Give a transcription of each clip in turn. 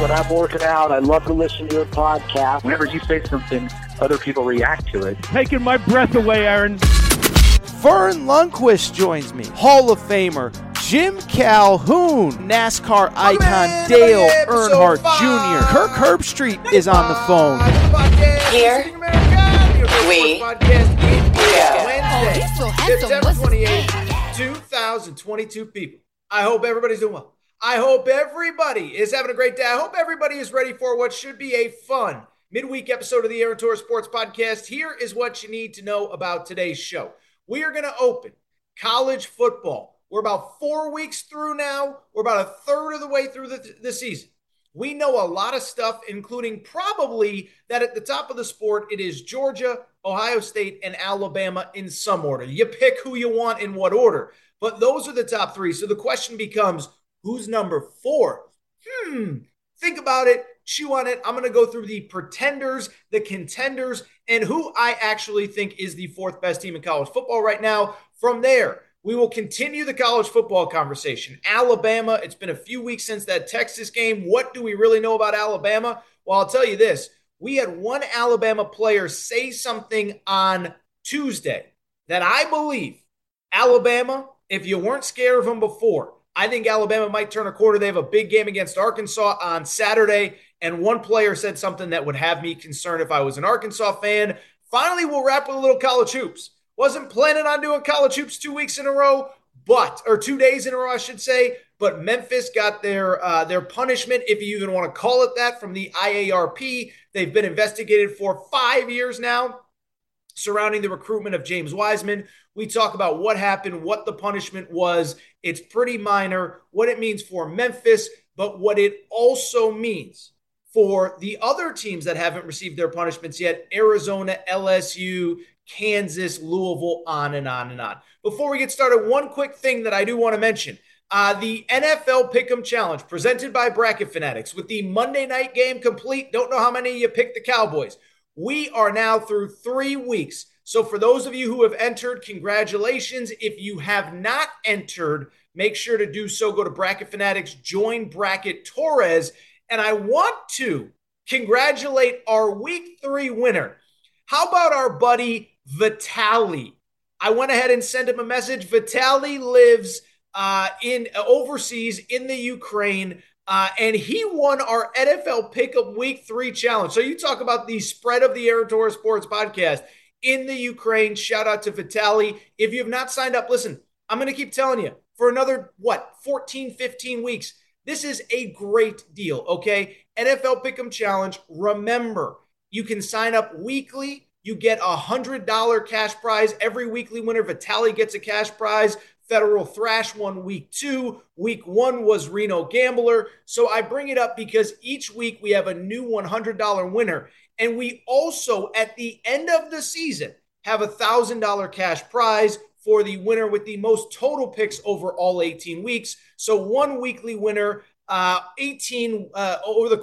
When I'm working out, I love to listen to your podcast. Whenever you say something, other people react to it. Taking my breath away, Aaron. Vern Lundquist joins me. Hall of Famer Jim Calhoun. NASCAR icon Dale Earnhardt Jr. Kirk Herbstreit is on the phone. Here we go. Oh, he's so handsome. 2022 people. I hope everybody's doing well. I hope everybody is having a great day. I hope everybody is ready for what should be a fun midweek episode of the Aaron Torres Sports Podcast. Here is what you need to know about today's show. We are going to open college football. We're about 4 weeks through now. We're about a third of the way through the season. We know a lot of stuff, including probably that at the top of the sport, it is Georgia, Ohio State, and Alabama in some order. You pick who you want in what order, but those are the top three. So the question becomes, who's number four? Think about it. Chew on it. I'm going to go through the pretenders, the contenders, and who I actually think is the fourth best team in college football right now. From there, we will continue the college football conversation. Alabama, it's been a few weeks since that Texas game. What do we really know about Alabama? Well, I'll tell you this. We had one Alabama player say something on Tuesday that I believe Alabama, if you weren't scared of them before, I think Alabama might turn a corner. They have a big game against Arkansas on Saturday, and one player said something that would have me concerned if I was an Arkansas fan. Finally, we'll wrap with a little college hoops. Wasn't planning on doing college hoops 2 days in a row, I should say. But Memphis got their punishment, if you even want to call it that, from the IARP. They've been investigated for 5 years now, surrounding the recruitment of James Wiseman. We talk about what happened, what the punishment was. It's pretty minor, what it means for Memphis, but what it also means for the other teams that haven't received their punishments yet, Arizona, LSU, Kansas, Louisville, on and on and on. Before we get started, one quick thing that I do want to mention. The NFL Pick'em Challenge presented by Bracket Fanatics with the Monday night game complete. Don't know how many of you picked the Cowboys. We are now through 3 weeks. So for those of you who have entered, congratulations. If you have not entered, make sure to do so. Go to Bracket Fanatics, join Bracket Torres. And I want to congratulate our week 3 winner. How about our buddy Vitaly? I went ahead and sent him a message. Vitaly lives overseas in the Ukraine. And he won our NFL Pickup Week 3 Challenge. So you talk about the spread of the Aaron Torres Sports Podcast in the Ukraine. Shout out to Vitaly. If you have not signed up, listen, I'm going to keep telling you for another, 15 weeks. This is a great deal, okay? NFL Pick'em Challenge. Remember, you can sign up weekly. You get a $100 cash prize. Every weekly winner, Vitaly gets a cash prize. Federal Thrash won week 2. Week 1 was Reno Gambler. So I bring it up because each week we have a new $100 winner. And we also, at the end of the season, have a $1,000 cash prize for the winner with the most total picks over all 18 weeks. So one weekly winner, 18 over the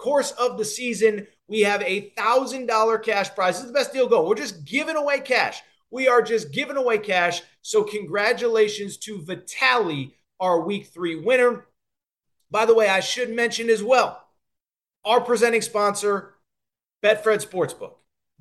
course of the season, we have a $1,000 cash prize. This is the best deal going. We're just giving away cash. We are just giving away cash. So congratulations to Vitaly, our week 3 winner. By the way, I should mention as well, our presenting sponsor, Betfred Sportsbook.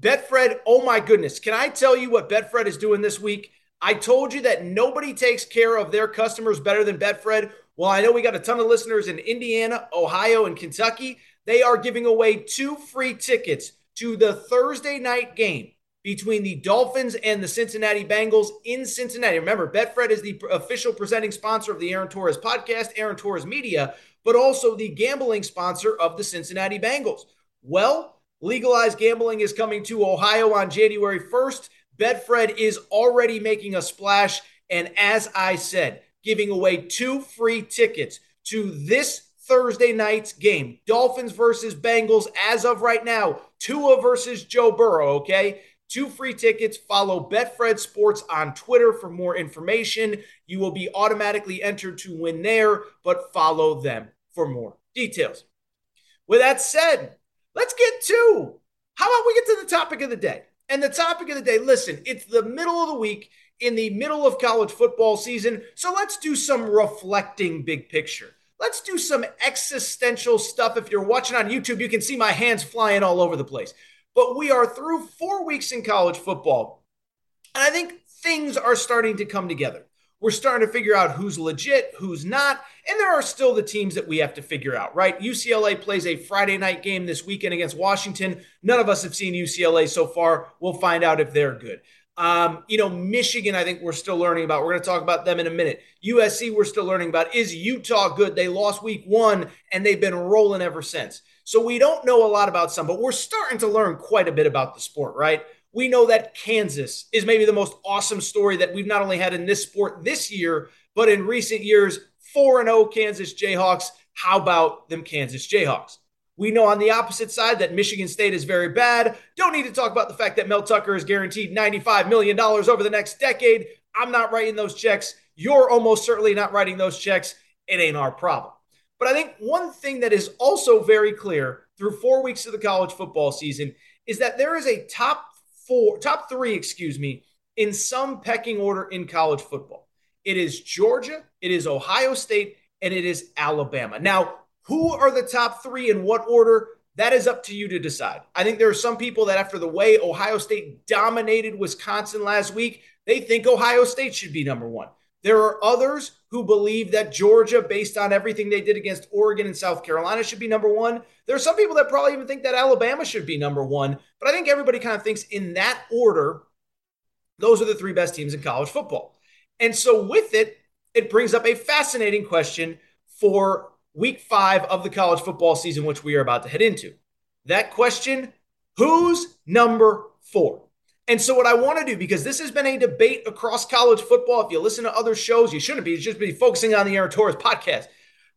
Betfred, oh my goodness. Can I tell you what Betfred is doing this week? I told you that nobody takes care of their customers better than Betfred. Well, I know we got a ton of listeners in Indiana, Ohio, and Kentucky. They are giving away 2 free tickets to the Thursday night game between the Dolphins and the Cincinnati Bengals in Cincinnati. Remember, Betfred is the official presenting sponsor of the Aaron Torres podcast, Aaron Torres Media, but also the gambling sponsor of the Cincinnati Bengals. Well, legalized gambling is coming to Ohio on January 1st. Betfred is already making a splash, and as I said, giving away 2 free tickets to this Thursday night's game, Dolphins versus Bengals. As of right now, Tua versus Joe Burrow, okay? 2 free tickets. Follow Betfred Sports on Twitter for more information. You will be automatically entered to win there, but follow them for more details. With that said, let's get to, how about we get to the topic of the day? And the topic of the day, listen, it's the middle of the week, in the middle of college football season, so let's do some reflecting big picture. Let's do some existential stuff. If you're watching on YouTube, you can see my hands flying all over the place. But we are through 4 weeks in college football, and I think things are starting to come together. We're starting to figure out who's legit, who's not, and there are still the teams that we have to figure out, right? UCLA plays a Friday night game this weekend against Washington. None of us have seen UCLA so far. We'll find out if they're good. Michigan, I think we're still learning about. We're going to talk about them in a minute. USC, we're still learning about. Is Utah good? They lost week 1, and they've been rolling ever since. So we don't know a lot about some, but we're starting to learn quite a bit about the sport, right? We know that Kansas is maybe the most awesome story that we've not only had in this sport this year, but in recent years, 4-0 Kansas Jayhawks. How about them Kansas Jayhawks? We know on the opposite side that Michigan State is very bad. Don't need to talk about the fact that Mel Tucker is guaranteed $95 million over the next decade. I'm not writing those checks. You're almost certainly not writing those checks. It ain't our problem. But I think one thing that is also very clear through 4 weeks of the college football season is that there is a top three, in some pecking order in college football. It is Georgia, it is Ohio State, and it is Alabama. Now, who are the top three in what order? That is up to you to decide. I think there are some people that after the way Ohio State dominated Wisconsin last week, they think Ohio State should be number 1. There are others who believe that Georgia, based on everything they did against Oregon and South Carolina, should be number 1. There are some people that probably even think that Alabama should be number 1, but I think everybody kind of thinks in that order, those are the 3 best teams in college football. And so with it, it brings up a fascinating question for week 5 of the college football season, which we are about to head into. That question, who's number 4? And so what I want to do, because this has been a debate across college football, if you listen to other shows, you shouldn't be, you should be focusing on the Aaron Torres podcast.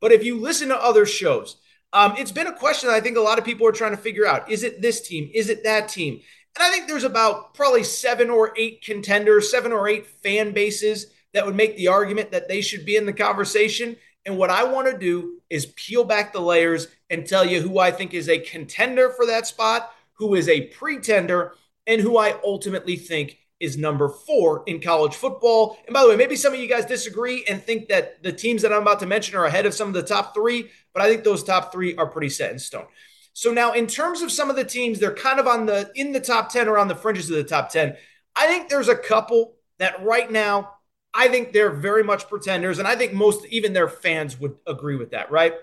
But if you listen to other shows, it's been a question that I think a lot of people are trying to figure out. Is it this team? Is it that team? And I think there's about probably 7 or 8 contenders, 7 or 8 fan bases that would make the argument that they should be in the conversation. And what I want to do is peel back the layers and tell you who I think is a contender for that spot, who is a pretender, and who I ultimately think is number 4 in college football. And by the way, maybe some of you guys disagree and think that the teams that I'm about to mention are ahead of some of the top 3, but I think those top 3 are pretty set in stone. So now in terms of some of the teams, they're kind of on the in the top 10 or on the fringes of the top 10. I think there's a couple that right now, I think they're very much pretenders, and I think most, even their fans would agree with that, right?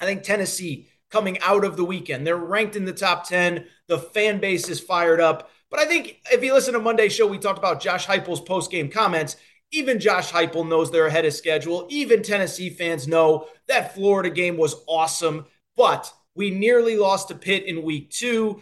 I think Tennessee, coming out of the weekend, they're ranked in the top 10. The fan base is fired up. But I think if you listen to Monday's show, we talked about Josh Heupel's post-game comments. Even Josh Heupel knows they're ahead of schedule. Even Tennessee fans know that Florida game was awesome, but we nearly lost to Pitt in week 2.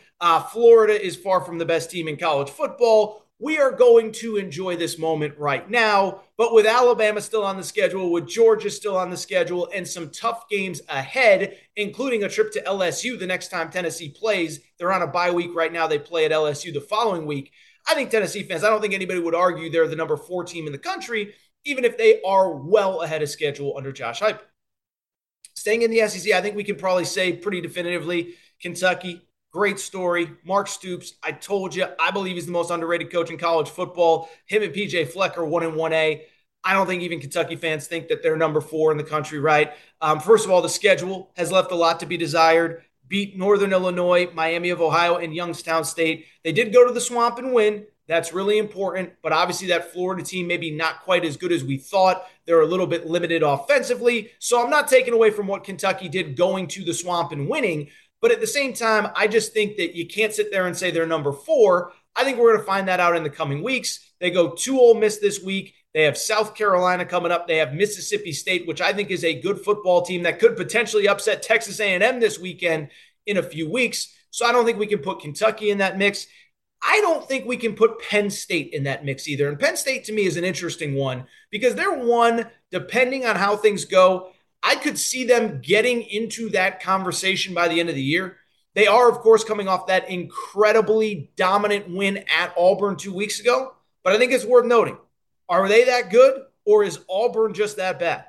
Florida is far from the best team in college football. We are going to enjoy this moment right now, but with Alabama still on the schedule, with Georgia still on the schedule, and some tough games ahead, including a trip to LSU the next time Tennessee plays. They're on a bye week right now. They play at LSU the following week. I think Tennessee fans, I don't think anybody would argue they're the number 4 team in the country, even if they are well ahead of schedule under Josh Heupel. Staying in the SEC, I think we can probably say pretty definitively Kentucky. Great story. Mark Stoops, I told you, I believe he's the most underrated coach in college football. Him and PJ Fleck are 1 and 1A. I don't think even Kentucky fans think that they're number 4 in the country, right? First of all, the schedule has left a lot to be desired. Beat Northern Illinois, Miami of Ohio, and Youngstown State. They did go to the Swamp and win. That's really important. But obviously that Florida team maybe not quite as good as we thought. They're a little bit limited offensively. So I'm not taking away from what Kentucky did going to the Swamp and winning. But at the same time, I just think that you can't sit there and say they're number four. I think we're going to find that out in the coming weeks. They go to Ole Miss this week. They have South Carolina coming up. They have Mississippi State, which I think is a good football team that could potentially upset Texas A&M this weekend in a few weeks. So I don't think we can put Kentucky in that mix. I don't think we can put Penn State in that mix either. And Penn State to me is an interesting one because they're one, depending on how things go, I could see them getting into that conversation by the end of the year. They are, of course, coming off that incredibly dominant win at Auburn 2 weeks ago. But I think it's worth noting, are they that good or is Auburn just that bad?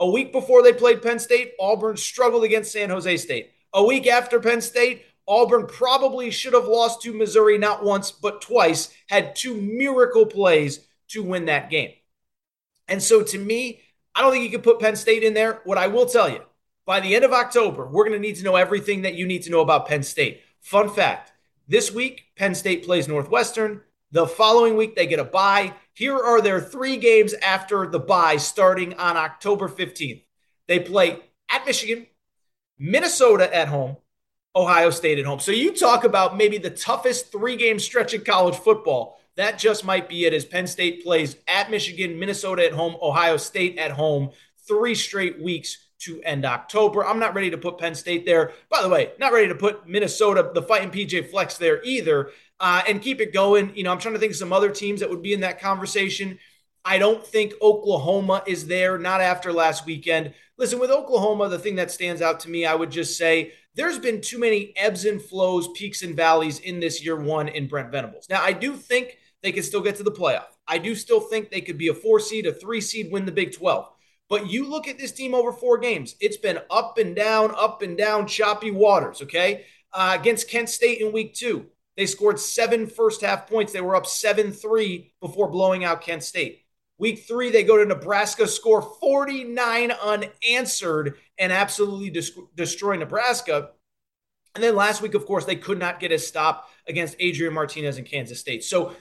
A week before they played Penn State, Auburn struggled against San Jose State. A week after Penn State, Auburn probably should have lost to Missouri not once but twice, had two miracle plays to win that game. And so to me, I don't think you can put Penn State in there. What I will tell you, by the end of October, we're going to need to know everything that you need to know about Penn State. Fun fact, this week, Penn State plays Northwestern. The following week, they get a bye. Here are their three games after the bye starting on October 15th. They play at Michigan, Minnesota at home, Ohio State at home. So you talk about maybe the toughest three-game stretch in college football. That just might be it as Penn State plays at Michigan, Minnesota at home, Ohio State at home, 3 straight weeks to end October. I'm not ready to put Penn State there. By the way, not ready to put Minnesota, the fighting PJ Fleck there either. And keep it going. You know, I'm trying to think of some other teams that would be in that conversation. I don't think Oklahoma is there, not after last weekend. Listen, with Oklahoma, the thing that stands out to me, I would just say there's been too many ebbs and flows, peaks and valleys in this year one in Brent Venables. Now, I do think they could still get to the playoff. I do still think they could be a 4 seed, a 3 seed, win the Big 12. But you look at this team over 4 games, it's been up and down, choppy waters, okay? Against Kent State in week 2. They scored 7 first-half points. They were up 7-3 before blowing out Kent State. Week 3, they go to Nebraska, score 49 unanswered, and absolutely destroy Nebraska. And then last week, of course, they could not get a stop against Adrian Martinez in Kansas State. So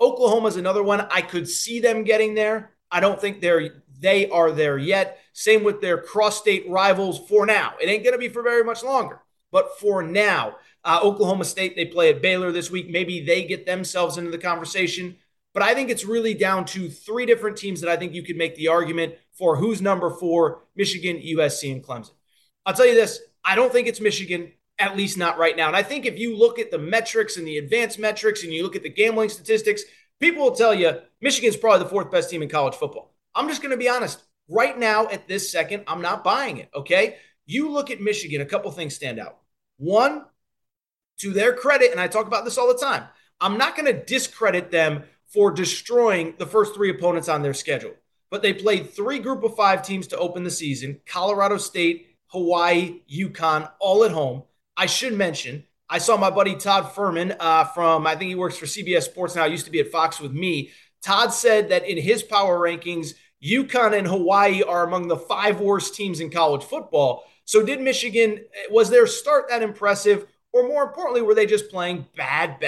Oklahoma is another one. I could see them getting there. I don't think they are there yet. Same with their cross-state rivals for now. It ain't going to be for very much longer. But for now, Oklahoma State, they play at Baylor this week. Maybe they get themselves into the conversation. But I think it's really down to 3 different teams that I think you could make the argument for who's number 4, Michigan, USC, and Clemson. I'll tell you this, I don't think it's Michigan, at least not right now. And I think if you look at the metrics and the advanced metrics and you look at the gambling statistics, people will tell you Michigan's probably the 4th best team in college football. I'm just going to be honest. Right now, at this second, I'm not buying it, okay? You look at Michigan, a couple things stand out. One, to their credit, and I talk about this all the time, I'm not going to discredit them for destroying the first 3 opponents on their schedule. But they played 3 group of 5 teams to open the season, Colorado State, Hawaii, UConn, all at home. I should mention, I saw my buddy Todd Furman from, I think he works for CBS Sports now, used to be at Fox with me. Todd said that in his power rankings, UConn and Hawaii are among the 5 worst teams in college football. So did Michigan, was their start that impressive? Or more importantly, were they just playing bad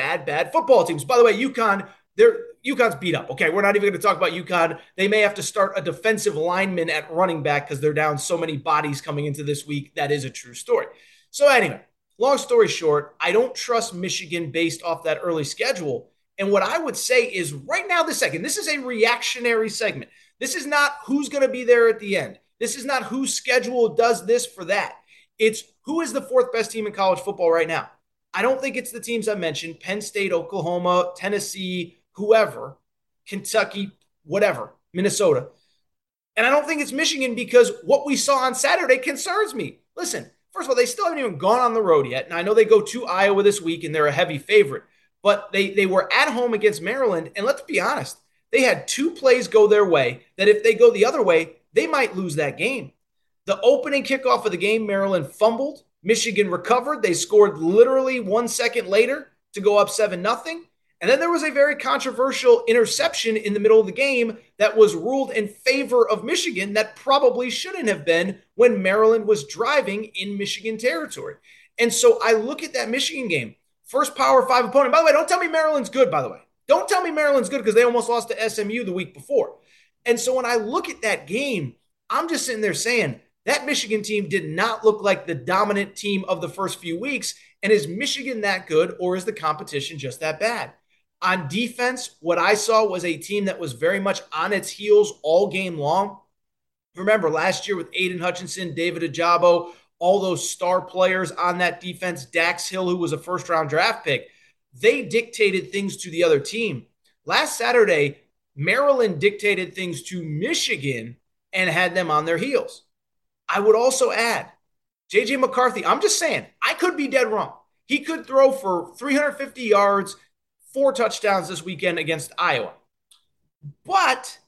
football teams? By the way, UConn, UConn's beat up. Okay, we're not even going to talk about UConn. They may have to start a defensive lineman at running back because they're down so many bodies coming into this week. That is a true story. So anyway, long story short, I don't trust Michigan based off that early schedule. And what I would say is right now, this second, this is a reactionary segment. This is not who's going to be there at the end. This is not whose schedule does this for that. It's who is the 4th best team in college football right now. I don't think it's the teams I mentioned, Penn State, Oklahoma, Tennessee, whoever, Kentucky, whatever, Minnesota. And I don't think it's Michigan because what we saw on Saturday concerns me. Listen, first of all, they still haven't even gone on the road yet. And I know they go to Iowa this week and they're a heavy favorite. But they were at home against Maryland. And let's be honest, they had 2 plays go their way that if they go the other way, they might lose that game. The opening kickoff of the game, Maryland fumbled. Michigan recovered. They scored literally 1 second later to go up 7-0. And then there was a very controversial interception in the middle of the game that was ruled in favor of Michigan that probably shouldn't have been when Maryland was driving in Michigan territory. And so I look at that Michigan game, first Power 5 opponent. By the way, don't tell me Maryland's good, by the way. Don't tell me Maryland's good because they almost lost to SMU the week before. And so when I look at that game, I'm just sitting there saying that Michigan team did not look like the dominant team of the first few weeks. And is Michigan that good, or is the competition just that bad? On defense, what I saw was a team that was very much on its heels all game long. Remember last year with Aiden Hutchinson, David Ajabo, all those star players on that defense, Dax Hill, who was a first-round draft pick, they dictated things to the other team. Last Saturday, Maryland dictated things to Michigan and had them on their heels. I would also add, J.J. McCarthy, I'm just saying, I could be dead wrong. He could throw for 350 yards, 4 touchdowns this weekend against Iowa. But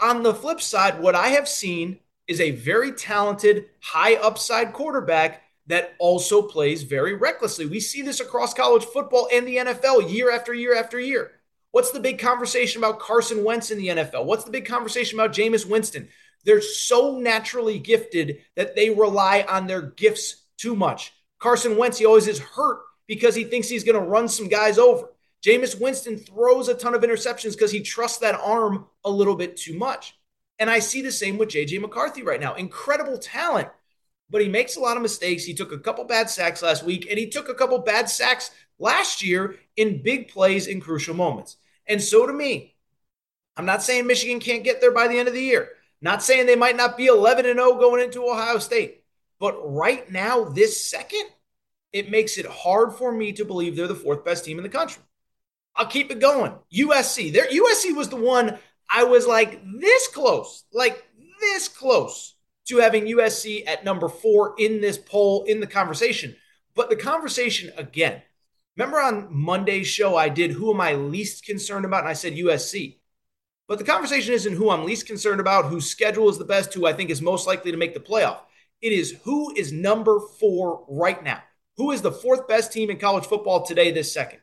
on the flip side, what I have seen is a very talented, high upside quarterback that also plays very recklessly. We see this across college football and the NFL year after year after year. What's the big conversation about Carson Wentz in the NFL? What's the big conversation about Jameis Winston? They're so naturally gifted that they rely on their gifts too much. Carson Wentz, he always is hurt because he thinks he's going to run some guys over. Jameis Winston throws a ton of interceptions because he trusts that arm a little bit too much. And I see the same with J.J. McCarthy right now. Incredible talent, but he makes a lot of mistakes. He took a couple bad sacks last week, and he took a couple bad sacks last year in big plays in crucial moments. And so to me, I'm not saying Michigan can't get there by the end of the year. Not saying they might not be 11-0 going into Ohio State. But right now, this second, it makes it hard for me to believe they're the fourth best team in the country. I'll keep it going. USC. USC was the one I was like this close to having USC at number 4 in this poll, in the conversation. But the conversation, again, remember on Monday's show I did who am I least concerned about, and I said USC. But the conversation isn't who I'm least concerned about, whose schedule is the best, who I think is most likely to make the playoff. It is who is number 4 right now. Who is the fourth best team in college football today this second?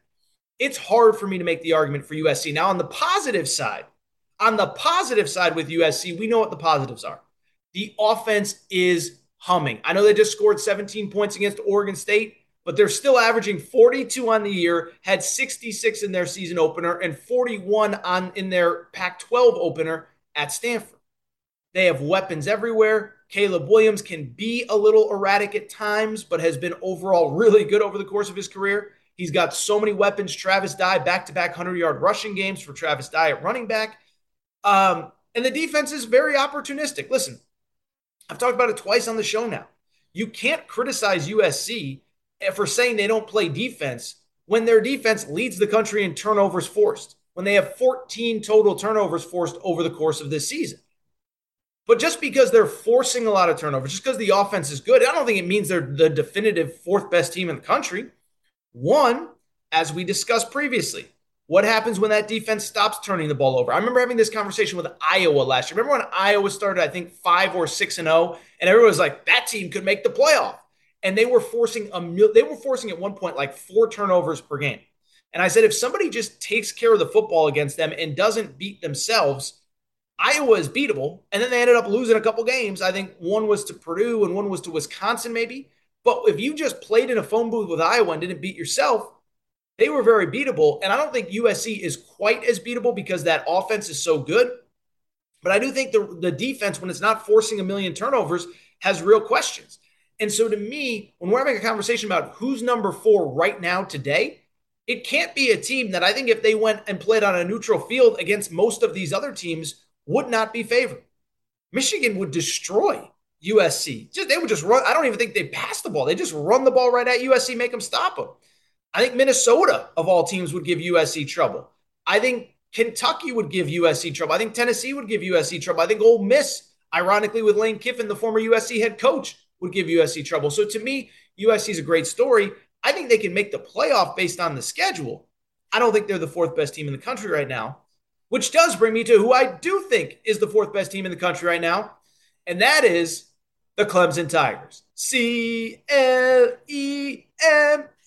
It's hard for me to make the argument for USC. Now, on the positive side, with USC, we know what the positives are. The offense is humming. I know they just scored 17 points against Oregon State, but they're still averaging 42 on the year, had 66 in their season opener and 41 in their Pac-12 opener at Stanford. They have weapons everywhere. Caleb Williams can be a little erratic at times, but has been overall really good over the course of his career. He's got so many weapons. Travis Dye, back-to-back 100-yard rushing games for Travis Dye at running back. And the defense is very opportunistic. Listen, I've talked about it twice on the show now. You can't criticize USC for saying they don't play defense when their defense leads the country in turnovers forced, when they have 14 total turnovers forced over the course of this season. But just because they're forcing a lot of turnovers, just because the offense is good, I don't think it means they're the definitive fourth best team in the country. One, as we discussed previously, what happens when that defense stops turning the ball over? I remember having this conversation with Iowa last year. Remember when Iowa started, I think, 5 or 6-0, and everyone was like, that team could make the playoff. And they were forcing at one point like 4 turnovers per game. And I said, if somebody just takes care of the football against them and doesn't beat themselves, Iowa is beatable. And then they ended up losing a couple games. I think one was to Purdue and one was to Wisconsin maybe. But if you just played in a phone booth with Iowa and didn't beat yourself, they were very beatable, and I don't think USC is quite as beatable because that offense is so good. But I do think the defense, when it's not forcing a million turnovers, has real questions. And so to me, when we're having a conversation about who's number 4 right now today, it can't be a team that I think if they went and played on a neutral field against most of these other teams would not be favored. Michigan would destroy USC. They would just run. I don't even think they pass the ball. They just run the ball right at USC, make them stop them. I think Minnesota, of all teams, would give USC trouble. I think Kentucky would give USC trouble. I think Tennessee would give USC trouble. I think Ole Miss, ironically, with Lane Kiffin, the former USC head coach, would give USC trouble. So to me, USC is a great story. I think they can make the playoff based on the schedule. I don't think they're the fourth best team in the country right now, which does bring me to who I do think is the fourth best team in the country right now, and that is the Clemson Tigers. C-L-E-M.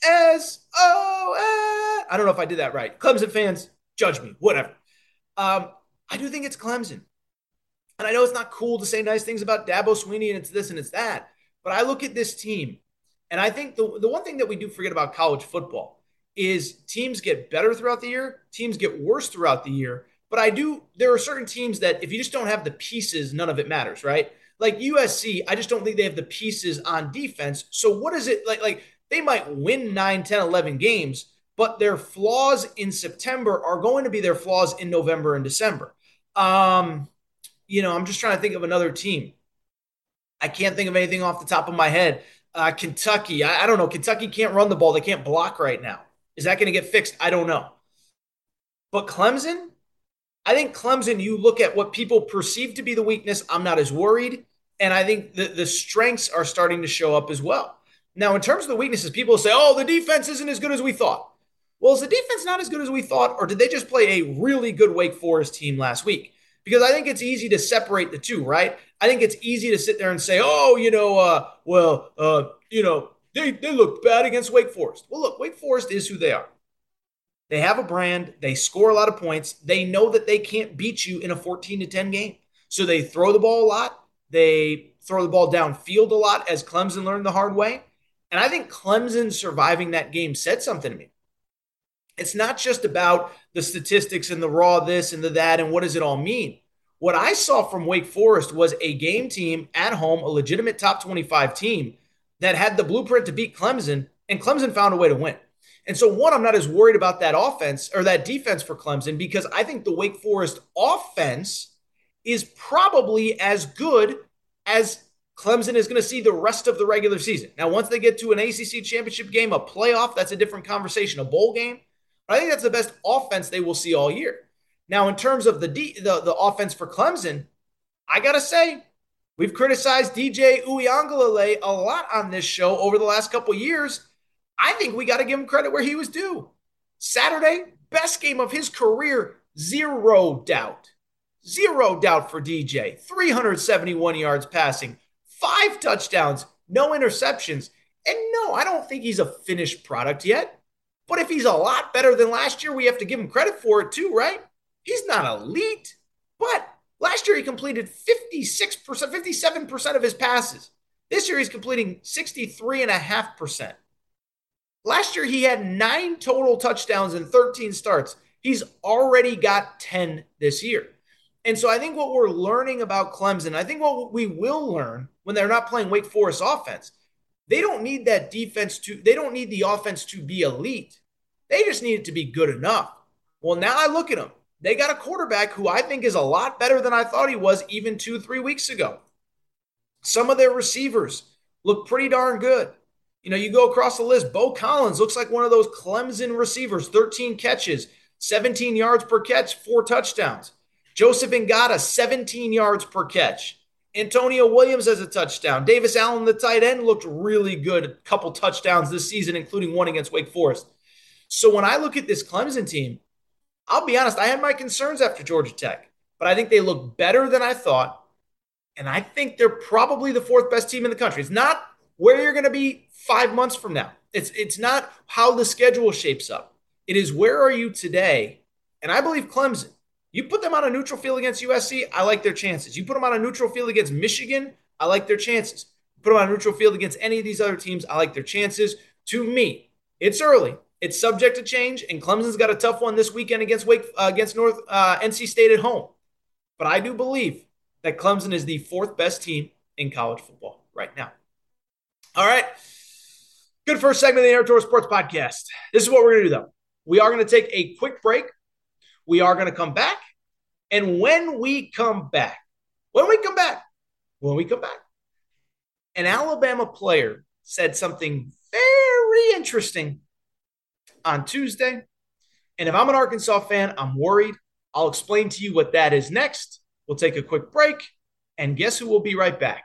S-O-N. I don't know if I did that right. Clemson fans, judge me, whatever. I do think it's Clemson. And I know it's not cool to say nice things about Dabo Swinney and it's this and it's that. But I look at this team, and I think the one thing that we do forget about college football is teams get better throughout the year, teams get worse throughout the year. But there are certain teams that if you just don't have the pieces, none of it matters, right? Like USC, I just don't think they have the pieces on defense. So what is it like they might win 9, 10, 11 games, but their flaws in September are going to be their flaws in November and December. I'm just trying to think of another team. I can't think of anything off the top of my head. Kentucky, I don't know. Kentucky can't run the ball. They can't block right now. Is that going to get fixed? I don't know. But Clemson? I think Clemson, you look at what people perceive to be the weakness, I'm not as worried. And I think the strengths are starting to show up as well. Now, in terms of the weaknesses, people say, oh, the defense isn't as good as we thought. Well, is the defense not as good as we thought, or did they just play a really good Wake Forest team last week? Because I think it's easy to separate the two, right? I think it's easy to sit there and say, they looked bad against Wake Forest. Well, look, Wake Forest is who they are. They have a brand. They score a lot of points. They know that they can't beat you in a 14-10 game. So they throw the ball a lot. They throw the ball downfield a lot, as Clemson learned the hard way. And I think Clemson surviving that game said something to me. It's not just about the statistics and the raw this and the that and what does it all mean. What I saw from Wake Forest was a game team at home, a legitimate top 25 team that had the blueprint to beat Clemson, and Clemson found a way to win. And so, one, I'm not as worried about that offense or that defense for Clemson because I think the Wake Forest offense is probably as good as Clemson is going to see the rest of the regular season. Now, once they get to an ACC championship game, a playoff, that's a different conversation, a bowl game. But I think that's the best offense they will see all year. Now, in terms of the offense for Clemson, I got to say, we've criticized DJ Uiagalelei a lot on this show over the last couple of years. I think we got to give him credit where he was due. Saturday, best game of his career, zero doubt. Zero doubt for DJ. 371 yards passing, 5 touchdowns, no interceptions. And no, I don't think he's a finished product yet. But if he's a lot better than last year, we have to give him credit for it too, right? He's not elite. But last year he completed 56%, 57% of his passes. This year he's completing 63.5%. Last year, he had 9 total touchdowns and 13 starts. He's already got 10 this year. And so I think what we're learning about Clemson, I think what we will learn when they're not playing Wake Forest offense, they don't need that defense to, they don't need the offense to be elite. They just need it to be good enough. Well, now I look at them. They got a quarterback who I think is a lot better than I thought he was even 2-3 weeks ago. Some of their receivers look pretty darn good. You know, you go across the list, Bo Collins looks like one of those Clemson receivers, 13 catches, 17 yards per catch, 4 touchdowns. Joseph Ngata, 17 yards per catch. Antonio Williams has a touchdown. Davis Allen, the tight end, looked really good. A couple touchdowns this season, including one against Wake Forest. So when I look at this Clemson team, I'll be honest, I had my concerns after Georgia Tech, but I think they look better than I thought. And I think they're probably the 4th best team in the country. It's not where you're going to be 5 months from now. It's not how the schedule shapes up. It is where are you today? And I believe Clemson. You put them on a neutral field against USC, I like their chances. You put them on a neutral field against Michigan, I like their chances. Put them on a neutral field against any of these other teams, I like their chances. To me, it's early. It's subject to change, and Clemson's got a tough one this weekend against NC State at home. But I do believe that Clemson is the 4th best team in college football right now. All right. Good first segment of the Aaron Torres Sports Podcast. This is what we're going to do, though. We are going to take a quick break. We are going to come back. And when we come back, an Alabama player said something very interesting on Tuesday. And if I'm an Arkansas fan, I'm worried. I'll explain to you what that is next. We'll take a quick break. And guess who will be right back?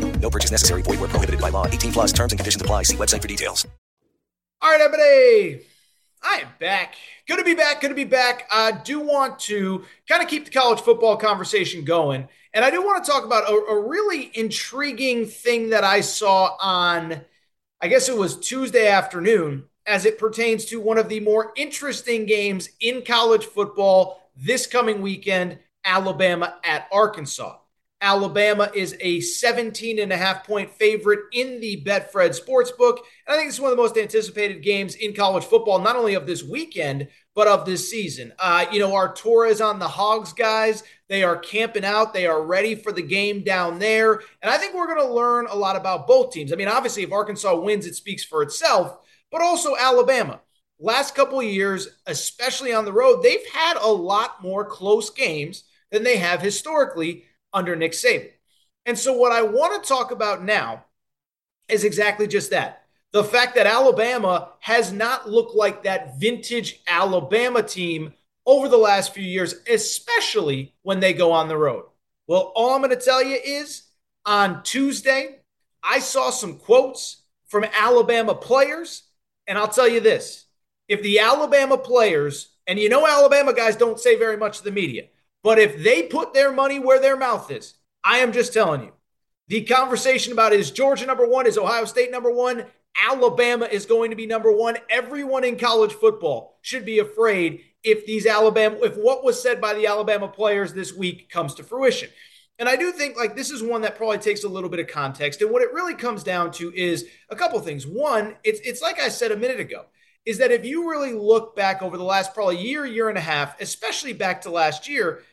No purchase necessary. Void where prohibited by law. 18 plus terms and conditions apply. See website for details. All right, everybody. I am back. Good to be back. I do want to kind of keep the college football conversation going. And I do want to talk about a really intriguing thing that I saw on, I guess it was Tuesday afternoon, as it pertains to one of the more interesting games in college football this coming weekend, Alabama at Arkansas. Alabama is a 17.5-point favorite in the Betfred Sportsbook. And I think it's one of the most anticipated games in college football, not only of this weekend, but of this season. Our Torres on the Hogs guys, they are camping out. They are ready for the game down there. And I think we're going to learn a lot about both teams. I mean, obviously, if Arkansas wins, it speaks for itself, but also Alabama. Last couple of years, especially on the road, they've had a lot more close games than they have historically under Nick Saban. And so what I want to talk about now is exactly just that. The fact that Alabama has not looked like that vintage Alabama team over the last few years, especially when they go on the road. Well, all I'm going to tell you is on Tuesday, I saw some quotes from Alabama players, and I'll tell you this. If the Alabama players, and you know Alabama guys don't say very much to the media, but if they put their money where their mouth is, I am just telling you, the conversation about is Georgia number one, is Ohio State number one, Alabama is going to be number one. Everyone in college football should be afraid if what was said by the Alabama players this week comes to fruition. And I do think this is one that probably takes a little bit of context. And what it really comes down to is a couple things. One, it's like I said a minute ago, is that if you really look back over the last probably year and a half, especially back to last year,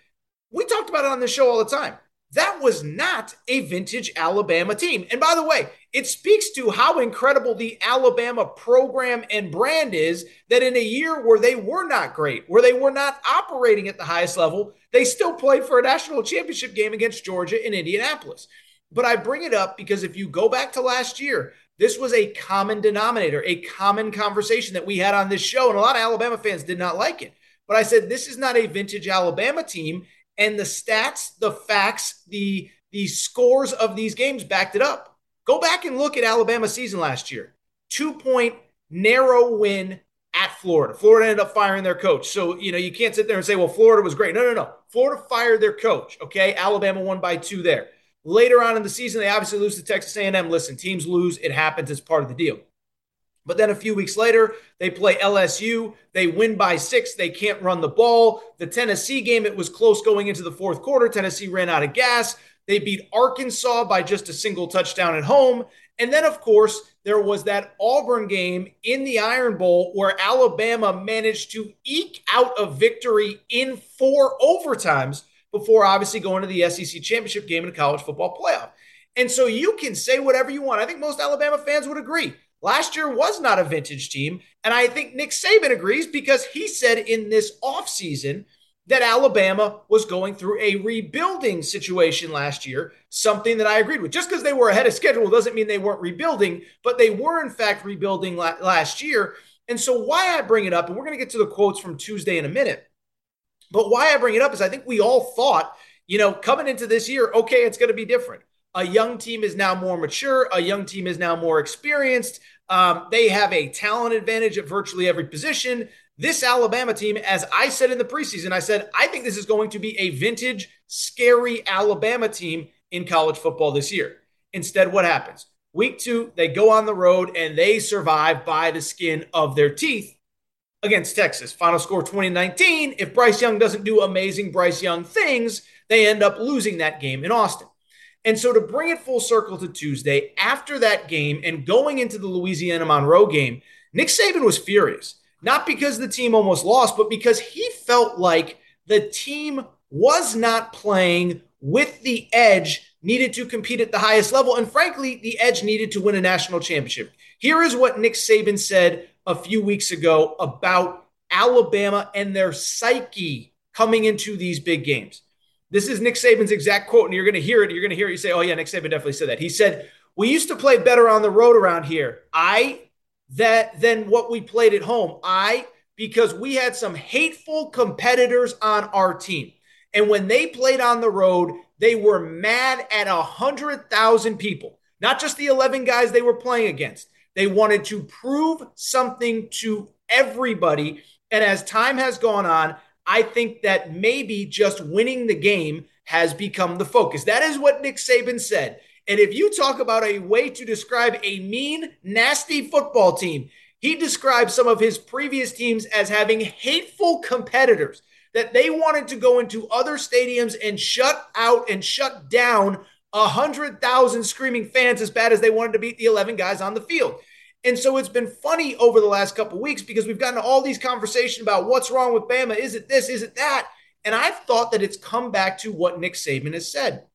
we talked about it on the show all the time. That was not a vintage Alabama team. And by the way, it speaks to how incredible the Alabama program and brand is that in a year where they were not great, where they were not operating at the highest level, they still played for a national championship game against Georgia in Indianapolis. But I bring it up because if you go back to last year, this was a common denominator, a common conversation that we had on this show. And a lot of Alabama fans did not like it. But I said, this is not a vintage Alabama team. And the stats, the facts, the scores of these games backed it up. Go back and look at Alabama's season last year. 2-point narrow win at Florida. Florida ended up firing their coach. So, you can't sit there and say, well, Florida was great. No. Florida fired their coach, okay? Alabama won by 2 there. Later on in the season, they obviously lose to Texas A&M. Listen, teams lose. It happens. It's part of the deal. But then a few weeks later, they play LSU. They win by 6. They can't run the ball. The Tennessee game, it was close going into the fourth quarter. Tennessee ran out of gas. They beat Arkansas by just a single touchdown at home. And then, of course, there was that Auburn game in the Iron Bowl where Alabama managed to eke out a victory in 4 overtimes before obviously going to the SEC championship game in a college football playoff. And so you can say whatever you want. I think most Alabama fans would agree. Last year was not a vintage team, and I think Nick Saban agrees because he said in this offseason that Alabama was going through a rebuilding situation last year, something that I agreed with. Just because they were ahead of schedule doesn't mean they weren't rebuilding, but they were, in fact, rebuilding last year. And so why I bring it up, and we're going to get to the quotes from Tuesday in a minute, but why I bring it up is I think we all thought, coming into this year, okay, it's going to be different. A young team is now more mature. A young team is now more experienced. They have a talent advantage at virtually every position. This Alabama team, as I said in the preseason, I think this is going to be a vintage, scary Alabama team in college football this year. Instead, what happens? Week 2, they go on the road and they survive by the skin of their teeth against Texas. Final score 20-19. If Bryce Young doesn't do amazing Bryce Young things, they end up losing that game in Austin. And so to bring it full circle to Tuesday, after that game and going into the Louisiana Monroe game, Nick Saban was furious, not because the team almost lost, but because he felt like the team was not playing with the edge needed to compete at the highest level. And frankly, the edge needed to win a national championship. Here is what Nick Saban said a few weeks ago about Alabama and their psyche coming into these big games. This is Nick Saban's exact quote, and you're going to hear it. You're going to hear it. You say, oh, yeah, Nick Saban definitely said that. He said, we used to play better on the road around here. Than what we played at home. Because we had some hateful competitors on our team. And when they played on the road, they were mad at 100,000 people. Not just the 11 guys they were playing against. They wanted to prove something to everybody. And as time has gone on, I think that maybe just winning the game has become the focus. That is what Nick Saban said. And if you talk about a way to describe a mean, nasty football team, he described some of his previous teams as having hateful competitors, that they wanted to go into other stadiums and shut out and shut down 100,000 screaming fans as bad as they wanted to beat the 11 guys on the field. And so it's been funny over the last couple of weeks because we've gotten all these conversations about what's wrong with Bama. Is it this? Is it that? And I've thought that it's come back to what Nick Saban has said.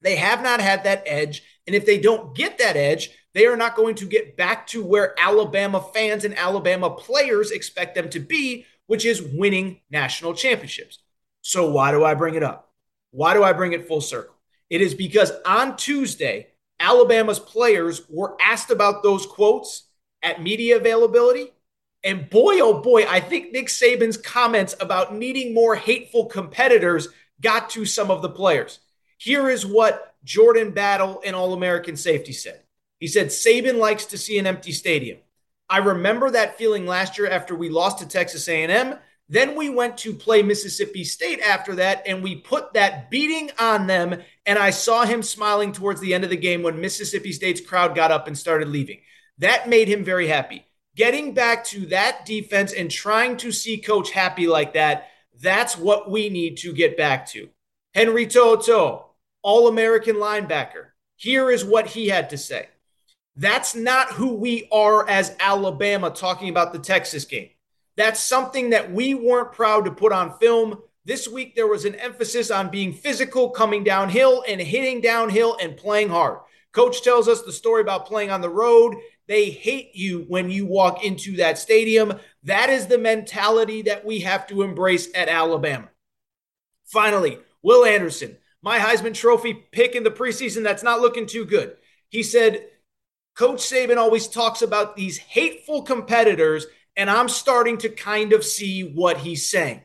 They have not had that edge. And if they don't get that edge, they are not going to get back to where Alabama fans and Alabama players expect them to be, which is winning national championships. So why do I bring it up? Why do I bring it full circle? It is because on Tuesday, Alabama's players were asked about those quotes at media availability. And boy, oh boy, I think Nick Saban's comments about needing more hateful competitors got to some of the players. Here is what Jordan Battle, an All-American safety, said. He said, Saban likes to see an empty stadium. I remember that feeling last year after we lost to Texas A&M. Then we went to play Mississippi State after that, and we put that beating on them, and I saw him smiling towards the end of the game when Mississippi State's crowd got up and started leaving. That made him very happy. Getting back to that defense and trying to see Coach happy like that, that's what we need to get back to. Henry Toto, All-American linebacker. Here is what he had to say. That's not who we are as Alabama talking about the Texas game. That's something that we weren't proud to put on film. This week, there was an emphasis on being physical, coming downhill and hitting downhill and playing hard. Coach tells us the story about playing on the road. They hate you when you walk into that stadium. That is the mentality that we have to embrace at Alabama. Finally, Will Anderson, my Heisman Trophy pick in the preseason that's not looking too good. He said, Coach Saban always talks about these hateful competitors, and I'm starting to kind of see what he's saying.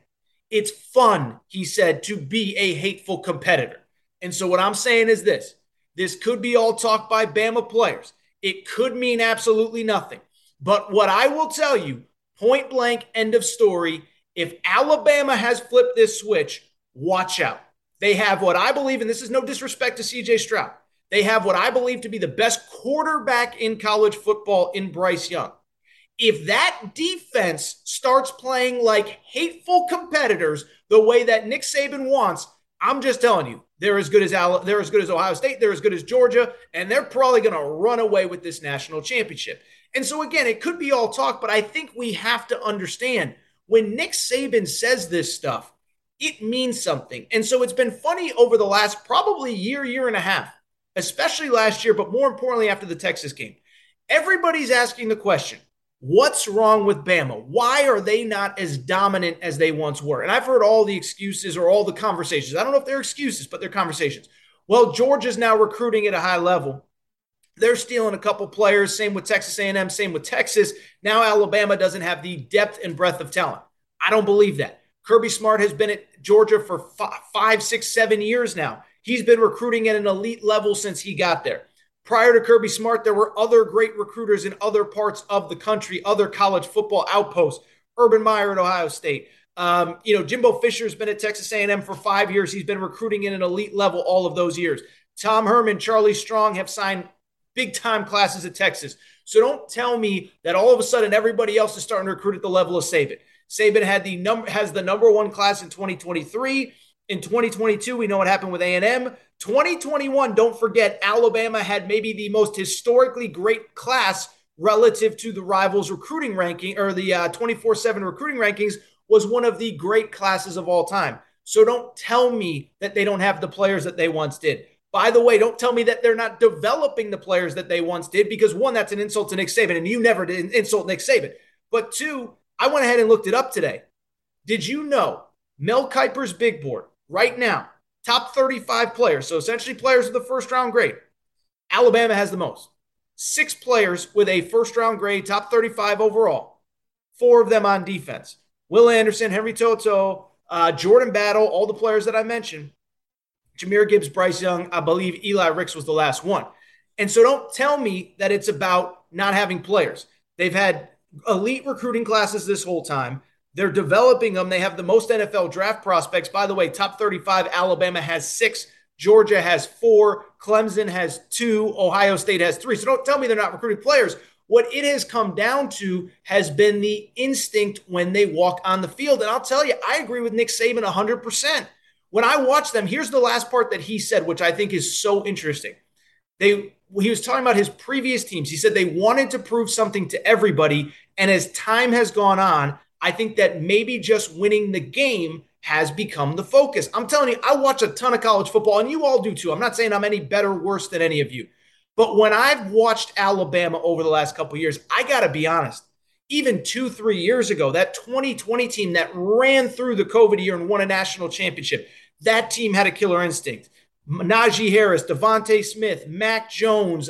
It's fun, he said, to be a hateful competitor. And so what I'm saying is this. This could be all talk by Bama players. It could mean absolutely nothing. But what I will tell you, point blank, end of story, if Alabama has flipped this switch, watch out. They have what I believe, and this is no disrespect to C.J. Stroud, they have what I believe to be the best quarterback in college football in Bryce Young. If that defense starts playing like hateful competitors the way that Nick Saban wants, I'm just telling you, they're as good as they're as good as Ohio State, they're as good as Georgia, and they're probably going to run away with this national championship. And so again, it could be all talk, but I think we have to understand when Nick Saban says this stuff, it means something. And so it's been funny over the last probably year and a half, especially last year, but more importantly after the Texas game. Everybody's asking the question, what's wrong with Bama? Why are they not as dominant as they once were? And I've heard all the excuses or all the conversations. I don't know if they're excuses, but they're conversations. Well, Georgia's now recruiting at a high level. They're stealing a couple players. Same with Texas A&M, same with Texas. Now Alabama doesn't have the depth and breadth of talent. I don't believe that. Kirby Smart has been at Georgia for 5, 6, 7 years now. He's been recruiting at an elite level since he got there. Prior to Kirby Smart, there were other great recruiters in other parts of the country, other college football outposts. Urban Meyer at Ohio State. Jimbo Fisher's been at Texas A&M for 5 years. He's been recruiting at an elite level all of those years. Tom Herman, Charlie Strong have signed big-time classes at Texas. So don't tell me that all of a sudden everybody else is starting to recruit at the level of Saban. Saban had has the number one class in 2023. In 2022, we know what happened with A&M. 2021, don't forget, Alabama had maybe the most historically great class relative to the rivals recruiting ranking, or the 24/7 recruiting rankings, was one of the great classes of all time. So don't tell me that they don't have the players that they once did. By the way, don't tell me that they're not developing the players that they once did, because one, that's an insult to Nick Saban, and you never did insult Nick Saban. But two, I went ahead and looked it up today. Did you know Mel Kiper's big board right now, top 35 players, so essentially players with a first-round grade, Alabama has the most. 6 players with a first-round grade, top 35 overall, 4 of them on defense. Will Anderson, Henry Toto, Jordan Battle, all the players that I mentioned, Jahmyr Gibbs, Bryce Young, I believe Eli Ricks was the last one. And so don't tell me that it's about not having players. They've had elite recruiting classes this whole time. They're developing them. They have the most NFL draft prospects. By the way, top 35, Alabama has 6, Georgia has 4, Clemson has 2, Ohio State has 3. So don't tell me they're not recruiting players. What it has come down to has been the instinct when they walk on the field. And I'll tell you, I agree with Nick Saban 100%. When I watch them, here's the last part that he said, which I think is so interesting. He was talking about his previous teams. He said they wanted to prove something to everybody. And as time has gone on, I think that maybe just winning the game has become the focus. I'm telling you, I watch a ton of college football, and you all do too. I'm not saying I'm any better or worse than any of you. But when I've watched Alabama over the last couple of years, I got to be honest, even 2-3 years ago, that 2020 team that ran through the COVID year and won a national championship, that team had a killer instinct. Najee Harris, Devontae Smith, Mac Jones,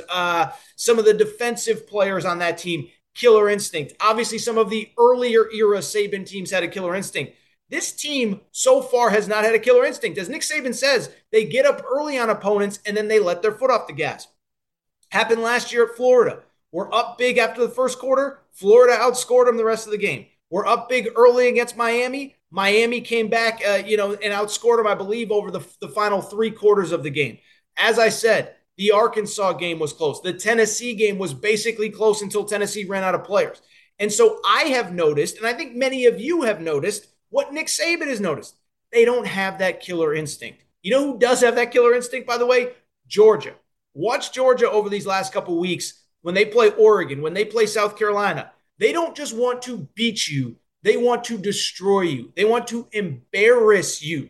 some of the defensive players on that team, killer instinct. Obviously, some of the earlier era Saban teams had a killer instinct. This team so far has not had a killer instinct. As Nick Saban says, they get up early on opponents and then they let their foot off the gas. Happened last year at Florida. We're up big after the first quarter. Florida outscored them the rest of the game. We're up big early against Miami. Miami came back, and outscored them, I believe, over the final 3 quarters of the game. As I said, the Arkansas game was close. The Tennessee game was basically close until Tennessee ran out of players. And so I have noticed, and I think many of you have noticed, what Nick Saban has noticed. They don't have that killer instinct. You know who does have that killer instinct, by the way? Georgia. Watch Georgia over these last couple weeks when they play Oregon, when they play South Carolina. They don't just want to beat you. They want to destroy you. They want to embarrass you.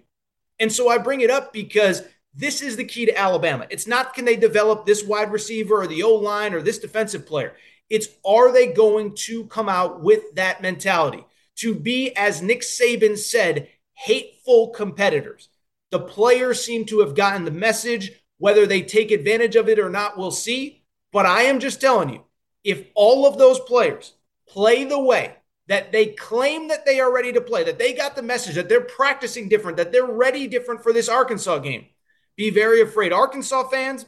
And so I bring it up because this is the key to Alabama. It's not can they develop this wide receiver or the O-line or this defensive player. It's are they going to come out with that mentality? To be, as Nick Saban said, hateful competitors. The players seem to have gotten the message. Whether they take advantage of it or not, we'll see. But I am just telling you, if all of those players play the way that they claim that they are ready to play, that they got the message, that they're practicing different, that they're ready different for this Arkansas game, be very afraid. Arkansas fans,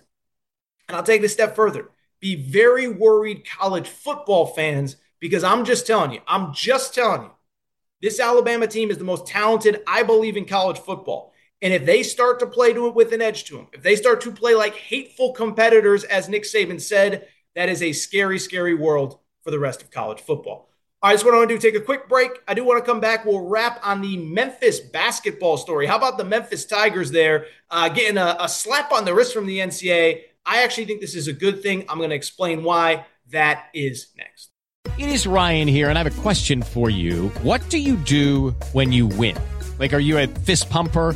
and I'll take it a step further, be very worried college football fans, because I'm just telling you, this Alabama team is the most talented, I believe, in college football. And if they start to play to it with an edge to them, if they start to play like hateful competitors, as Nick Saban said, that is a scary, scary world for the rest of college football. All right, so what I want to do, take a quick break. I do want to come back. We'll wrap on the Memphis basketball story. How about the Memphis Tigers there getting a slap on the wrist from the NCAA? I actually think this is a good thing. I'm going to explain why. That is next. It is Ryan here, and I have a question for you. What do you do when you win? Like, are you a fist pumper?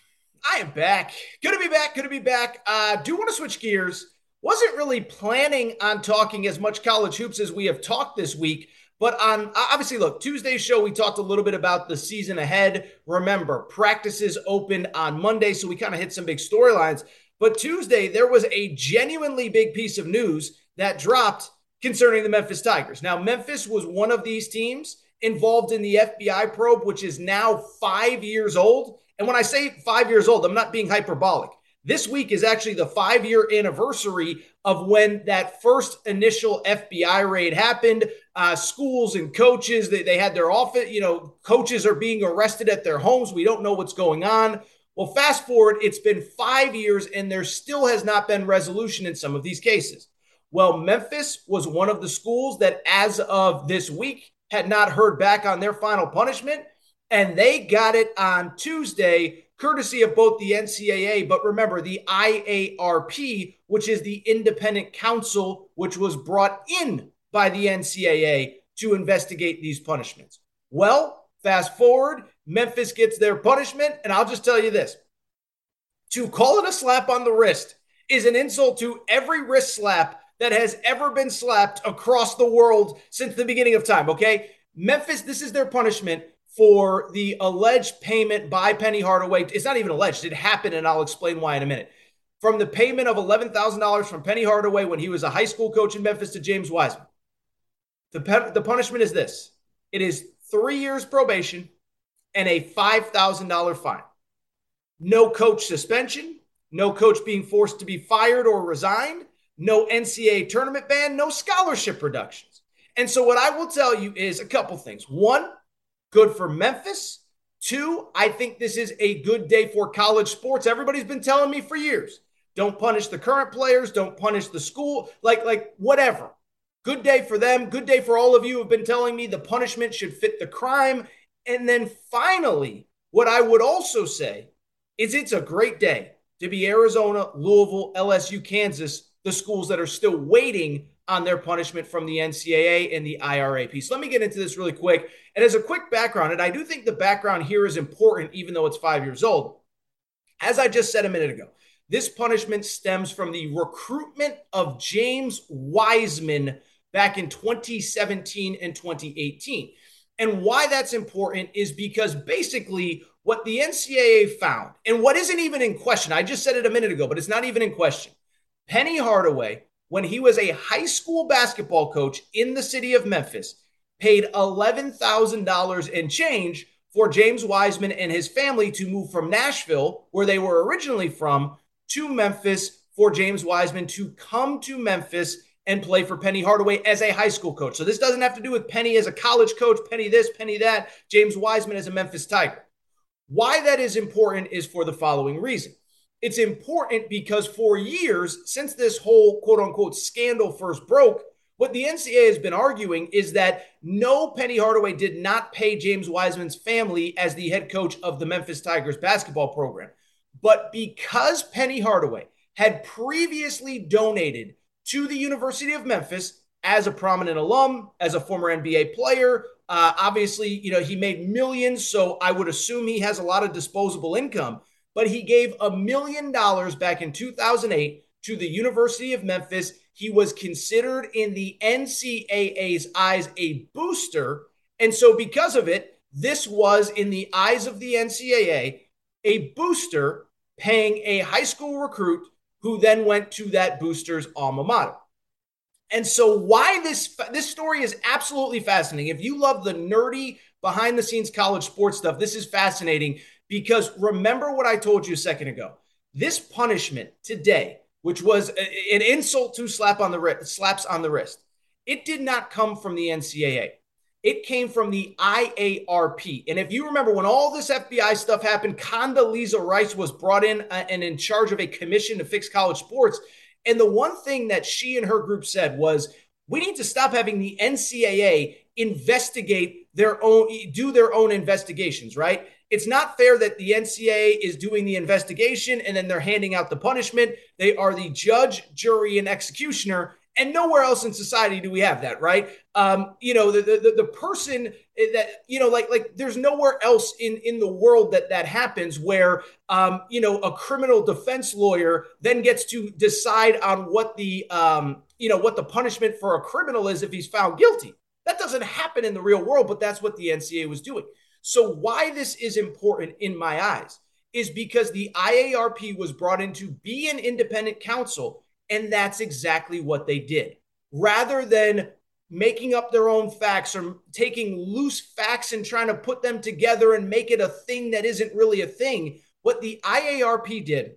I am back. Good to be back. Do want to switch gears. Wasn't really planning on talking as much college hoops as we have talked this week. But on, obviously, look, Tuesday's show, we talked a little bit about the season ahead. Remember, practices opened on Monday, so we kind of hit some big storylines. But Tuesday, there was a genuinely big piece of news that dropped concerning the Memphis Tigers. Now, Memphis was one of these teams involved in the FBI probe, which is now 5 years old. And when I say 5 years old, I'm not being hyperbolic. This week is actually the 5-year anniversary of when that first initial FBI raid happened. Schools and coaches, they had their office, coaches are being arrested at their homes. We don't know what's going on. Well, fast forward, it's been 5 years and there still has not been resolution in some of these cases. Well, Memphis was one of the schools that as of this week had not heard back on their final punishment, and they got it on Tuesday, courtesy of both the NCAA, but remember the IARP, which is the independent counsel, which was brought in by the NCAA to investigate these punishments. Well, fast forward, Memphis gets their punishment, and I'll just tell you this. To call it a slap on the wrist is an insult to every wrist slap that has ever been slapped across the world since the beginning of time, okay? Memphis, this is their punishment for the alleged payment by Penny Hardaway. It's not even alleged. It happened, and I'll explain why in a minute. From the payment of $11,000 from Penny Hardaway when he was a high school coach in Memphis to James Wiseman. The punishment is this. It is 3 years probation and a $5,000 fine. No coach suspension. No coach being forced to be fired or resigned. No NCAA tournament ban. No scholarship reductions. And so what I will tell you is a couple things. One, good for Memphis. Two, I think this is a good day for college sports. Everybody's been telling me for years, don't punish the current players, don't punish the school, like whatever. Good day for them. Good day for all of you who have been telling me the punishment should fit the crime. And then finally, what I would also say is it's a great day to be Arizona, Louisville, LSU, Kansas, the schools that are still waiting on their punishment from the NCAA and the IRAP. So let me get into this really quick. And as a quick background, and I do think the background here is important, even though it's 5 years old. As I just said a minute ago, this punishment stems from the recruitment of James Wiseman back in 2017 and 2018. And why that's important is because basically what the NCAA found, and what isn't even in question, I just said it a minute ago, but it's not even in question. Penny Hardaway, when he was a high school basketball coach in the city of Memphis, paid $11,000 and change for James Wiseman and his family to move from Nashville, where they were originally from, to Memphis, for James Wiseman to come to Memphis and play for Penny Hardaway as a high school coach. So this doesn't have to do with Penny as a college coach, Penny this, Penny that, James Wiseman as a Memphis Tiger. Why that is important is for the following reason. It's important because for years, since this whole quote-unquote scandal first broke, what the NCAA has been arguing is that no, Penny Hardaway did not pay James Wiseman's family as the head coach of the Memphis Tigers basketball program. But because Penny Hardaway had previously donated to the University of Memphis as a prominent alum, as a former NBA player, obviously, he made millions, so I would assume he has a lot of disposable income. But he gave $1 million back in 2008 to the University of Memphis. He was considered in the NCAA's eyes a booster. And so because of it, this was, in the eyes of the NCAA, a booster paying a high school recruit who then went to that booster's alma mater. And so why this story is absolutely fascinating. If you love the nerdy, behind-the-scenes college sports stuff, this is fascinating. Because remember what I told you a second ago. This punishment today, which was an insult to slaps on the wrist, it did not come from the NCAA. It came from the IARP. And if you remember, when all this FBI stuff happened, Condoleezza Rice was brought in and in charge of a commission to fix college sports. And the one thing that she and her group said was, we need to stop having the NCAA investigate their own, do their own investigations, right? It's not fair that the NCAA is doing the investigation and then they're handing out the punishment. They are the judge, jury, and executioner. And nowhere else in society do we have that, right? You know, the person that, you know, like there's nowhere else in the world that happens where, you know, a criminal defense lawyer then gets to decide on what the, you know, what the punishment for a criminal is if he's found guilty. That doesn't happen in the real world, but that's what the NCAA was doing. So why this is important in my eyes is because the IARP was brought in to be an independent counsel. And that's exactly what they did. Rather than making up their own facts or taking loose facts and trying to put them together and make it a thing that isn't really a thing, what the IARP did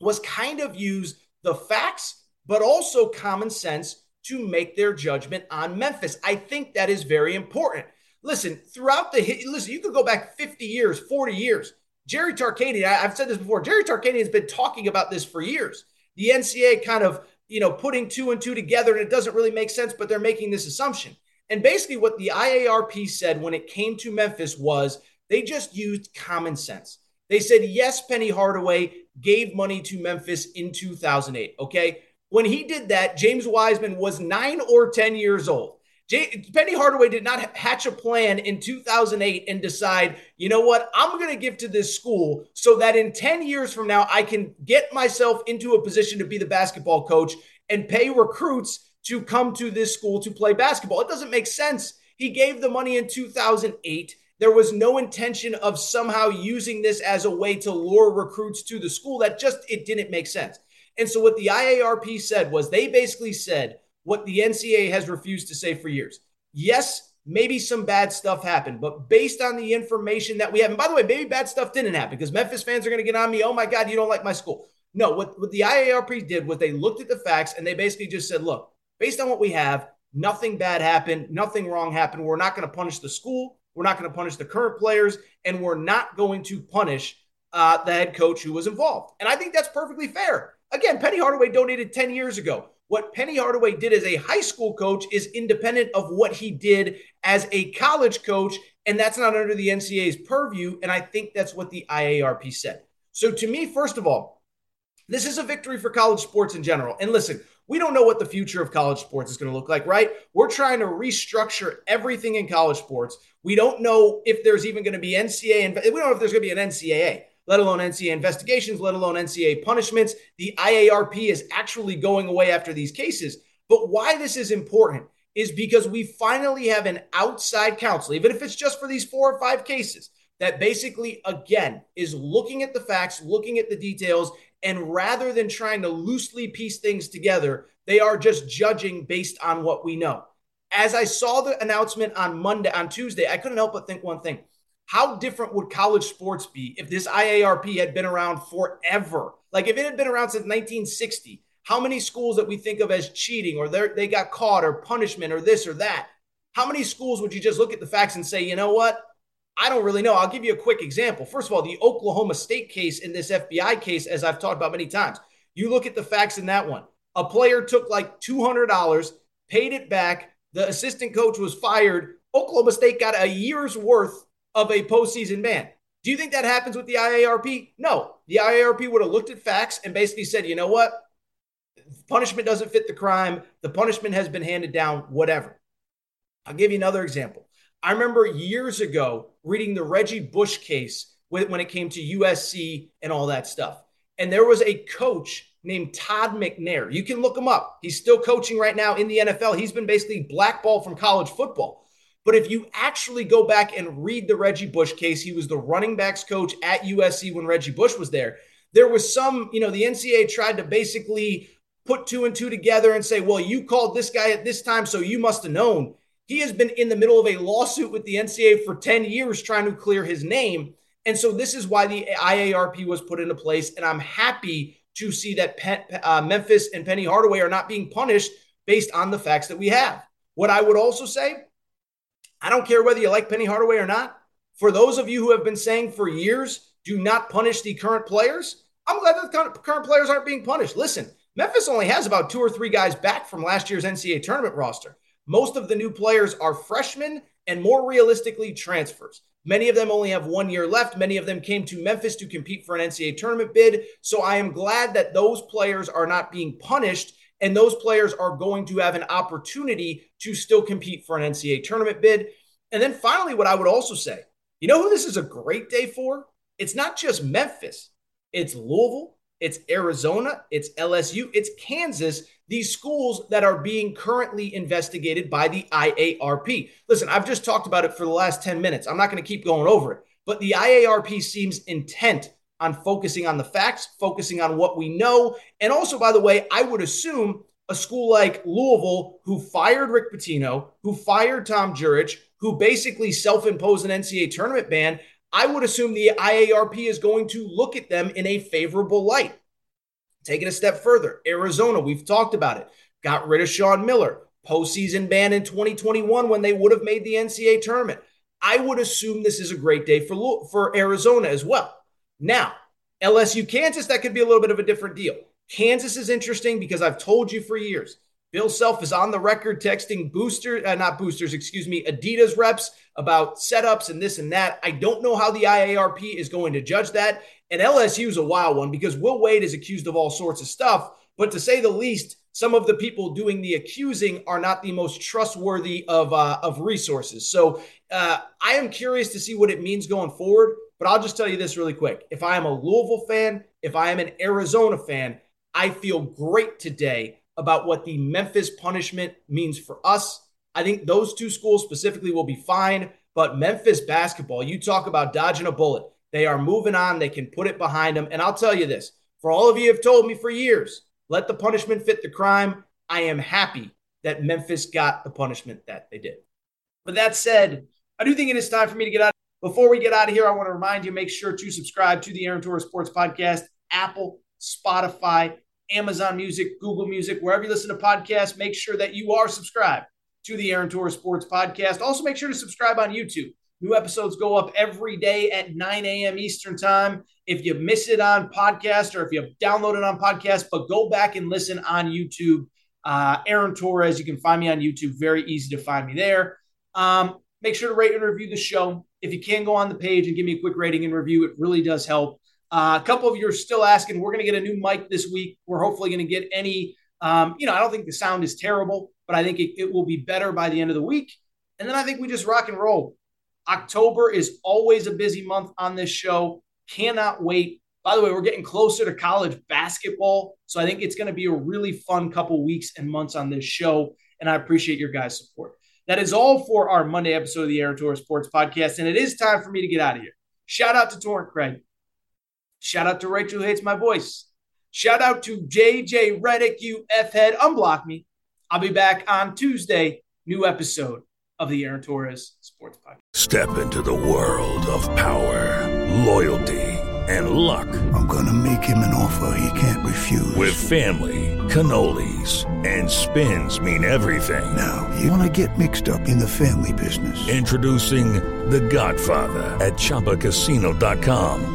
was kind of use the facts, but also common sense to make their judgment on Memphis. I think that is very important. Listen, you could go back 50 years, 40 years. Jerry Tarkanian, I've said this before, Jerry Tarkanian has been talking about this for years. The NCAA kind of, you know, putting two and two together, and it doesn't really make sense, but they're making this assumption. And basically what the IARP said when it came to Memphis was they just used common sense. They said, yes, Penny Hardaway gave money to Memphis in 2008, okay? When he did that, James Wiseman was 9 or 10 years old. Penny Hardaway did not hatch a plan in 2008 and decide, you know what, I'm going to give to this school so that in 10 years from now, I can get myself into a position to be the basketball coach and pay recruits to come to this school to play basketball. It doesn't make sense. He gave the money in 2008. There was no intention of somehow using this as a way to lure recruits to the school. It didn't make sense. And so what the IARP said was they basically said, what the NCAA has refused to say for years. Yes, maybe some bad stuff happened, but based on the information that we have, and by the way, maybe bad stuff didn't happen because Memphis fans are going to get on me. Oh my God, you don't like my school. No, what the IARP did was they looked at the facts and they basically just said, look, based on what we have, nothing bad happened. Nothing wrong happened. We're not going to punish the school. We're not going to punish the current players. And we're not going to punish the head coach who was involved. And I think that's perfectly fair. Again, Penny Hardaway donated 10 years ago. What Penny Hardaway did as a high school coach is independent of what he did as a college coach, and that's not under the NCAA's purview, and I think that's what the IARP said. So to me, first of all, this is a victory for college sports in general. And listen, we don't know what the future of college sports is going to look like, right? We're trying to restructure everything in college sports. We don't know if there's even going to be we don't know if there's going to be an NCAA. Let alone NCAA investigations, let alone NCAA punishments. The IARP is actually going away after these cases. But why this is important is because we finally have an outside counsel, even if it's just for these 4 or 5 cases, that basically, again, is looking at the facts, looking at the details, and rather than trying to loosely piece things together, they are just judging based on what we know. As I saw the announcement on Tuesday, I couldn't help but think one thing. How different would college sports be if this IARP had been around forever? Like if it had been around since 1960, how many schools that we think of as cheating or they got caught or punishment or this or that? How many schools would you just look at the facts and say, you know what? I don't really know. I'll give you a quick example. First of all, the Oklahoma State case in this FBI case, as I've talked about many times, you look at the facts in that one. A player took like $200, paid it back. The assistant coach was fired. Oklahoma State got a year's worth of a postseason ban. Do you think that happens with the IARP? No. The IARP would have looked at facts and basically said, you know what? Punishment doesn't fit the crime. The punishment has been handed down, whatever. I'll give you another example. I remember years ago reading the Reggie Bush case when it came to USC and all that stuff. And there was a coach named Todd McNair. You can look him up. He's still coaching right now in the NFL. He's been basically blackballed from college football. But if you actually go back and read the Reggie Bush case, he was the running backs coach at USC when Reggie Bush was there. There was some, you know, the NCAA tried to basically put 2 and 2 together and say, well, you called this guy at this time, so you must have known. He has been in the middle of a lawsuit with the NCAA for 10 years trying to clear his name. And so this is why the IARP was put into place. And I'm happy to see that Memphis and Penny Hardaway are not being punished based on the facts that we have. What I would also say I don't care whether you like Penny Hardaway or not. For those of you who have been saying for years, do not punish the current players, I'm glad that the current players aren't being punished. Listen, Memphis only has about 2 or 3 guys back from last year's NCAA tournament roster. Most of the new players are freshmen and more realistically transfers. Many of them only have 1 year left. Many of them came to Memphis to compete for an NCAA tournament bid. So I am glad that those players are not being punished and those players are going to have an opportunity to still compete for an NCAA tournament bid. And then finally, what I would also say, you know who this is a great day for? It's not just Memphis. It's Louisville. It's Arizona. It's LSU. It's Kansas. These schools that are being currently investigated by the IARP. Listen, I've just talked about it for the last 10 minutes. I'm not going to keep going over it, but the IARP seems intent on focusing on the facts, focusing on what we know. And also, by the way, I would assume a school like Louisville, who fired Rick Pitino, who fired Tom Jurich, who basically self-imposed an NCAA tournament ban, I would assume the IARP is going to look at them in a favorable light. Take it a step further. Arizona, we've talked about it, got rid of Sean Miller, postseason ban in 2021 when they would have made the NCAA tournament. I would assume this is a great day for Arizona as well. Now, LSU, Kansas, that could be a little bit of a different deal. Kansas is interesting because I've told you for years, Bill Self is on the record texting Adidas reps about setups and this and that. I don't know how the IARP is going to judge that. And LSU is a wild one because Will Wade is accused of all sorts of stuff. But to say the least, some of the people doing the accusing are not the most trustworthy of resources. So I am curious to see what it means going forward. But I'll just tell you this really quick. If I am a Louisville fan, if I am an Arizona fan, I feel great today about what the Memphis punishment means for us. I think those two schools specifically will be fine, but Memphis basketball, you talk about dodging a bullet. They are moving on. They can put it behind them. And I'll tell you this, for all of you have told me for years, let the punishment fit the crime. I am happy that Memphis got the punishment that they did. But that said, I do think it is time for me to get out. Before we get out of here, I want to remind you, make sure to subscribe to the Aaron Torres Sports Podcast, Apple, Spotify, Amazon Music, Google Music, wherever you listen to podcasts, make sure that you are subscribed to the Aaron Torres Sports Podcast. Also, make sure to subscribe on YouTube. New episodes go up every day at 9 a.m. Eastern time. If you miss it on podcast or if you download it on podcast, but go back and listen on YouTube. Aaron Torres, you can find me on YouTube. Very easy to find me there. Make sure to rate and review the show. If you can, go on the page and give me a quick rating and review. It really does help. A couple of you are still asking, we're going to get a new mic this week. We're hopefully going to get any, I don't think the sound is terrible, but I think it will be better by the end of the week. And then I think we just rock and roll. October is always a busy month on this show. Cannot wait. By the way, we're getting closer to college basketball. So I think it's going to be a really fun couple weeks and months on this show. And I appreciate your guys' support. That is all for our Monday episode of the Aaron Torres Sports Podcast. And it is time for me to get out of here. Shout out to Torrent Craig. Shout out to Rachel who hates my voice. Shout out to JJ Reddick, you F-head. Unblock me. I'll be back on Tuesday. New episode of the Aaron Torres Sports Podcast. Step into the world of power, loyalty, and luck. I'm going to make him an offer he can't refuse. With family, cannolis, and spins mean everything. Now, you want to get mixed up in the family business. Introducing The Godfather at ChumbaCasino.com.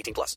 18 plus.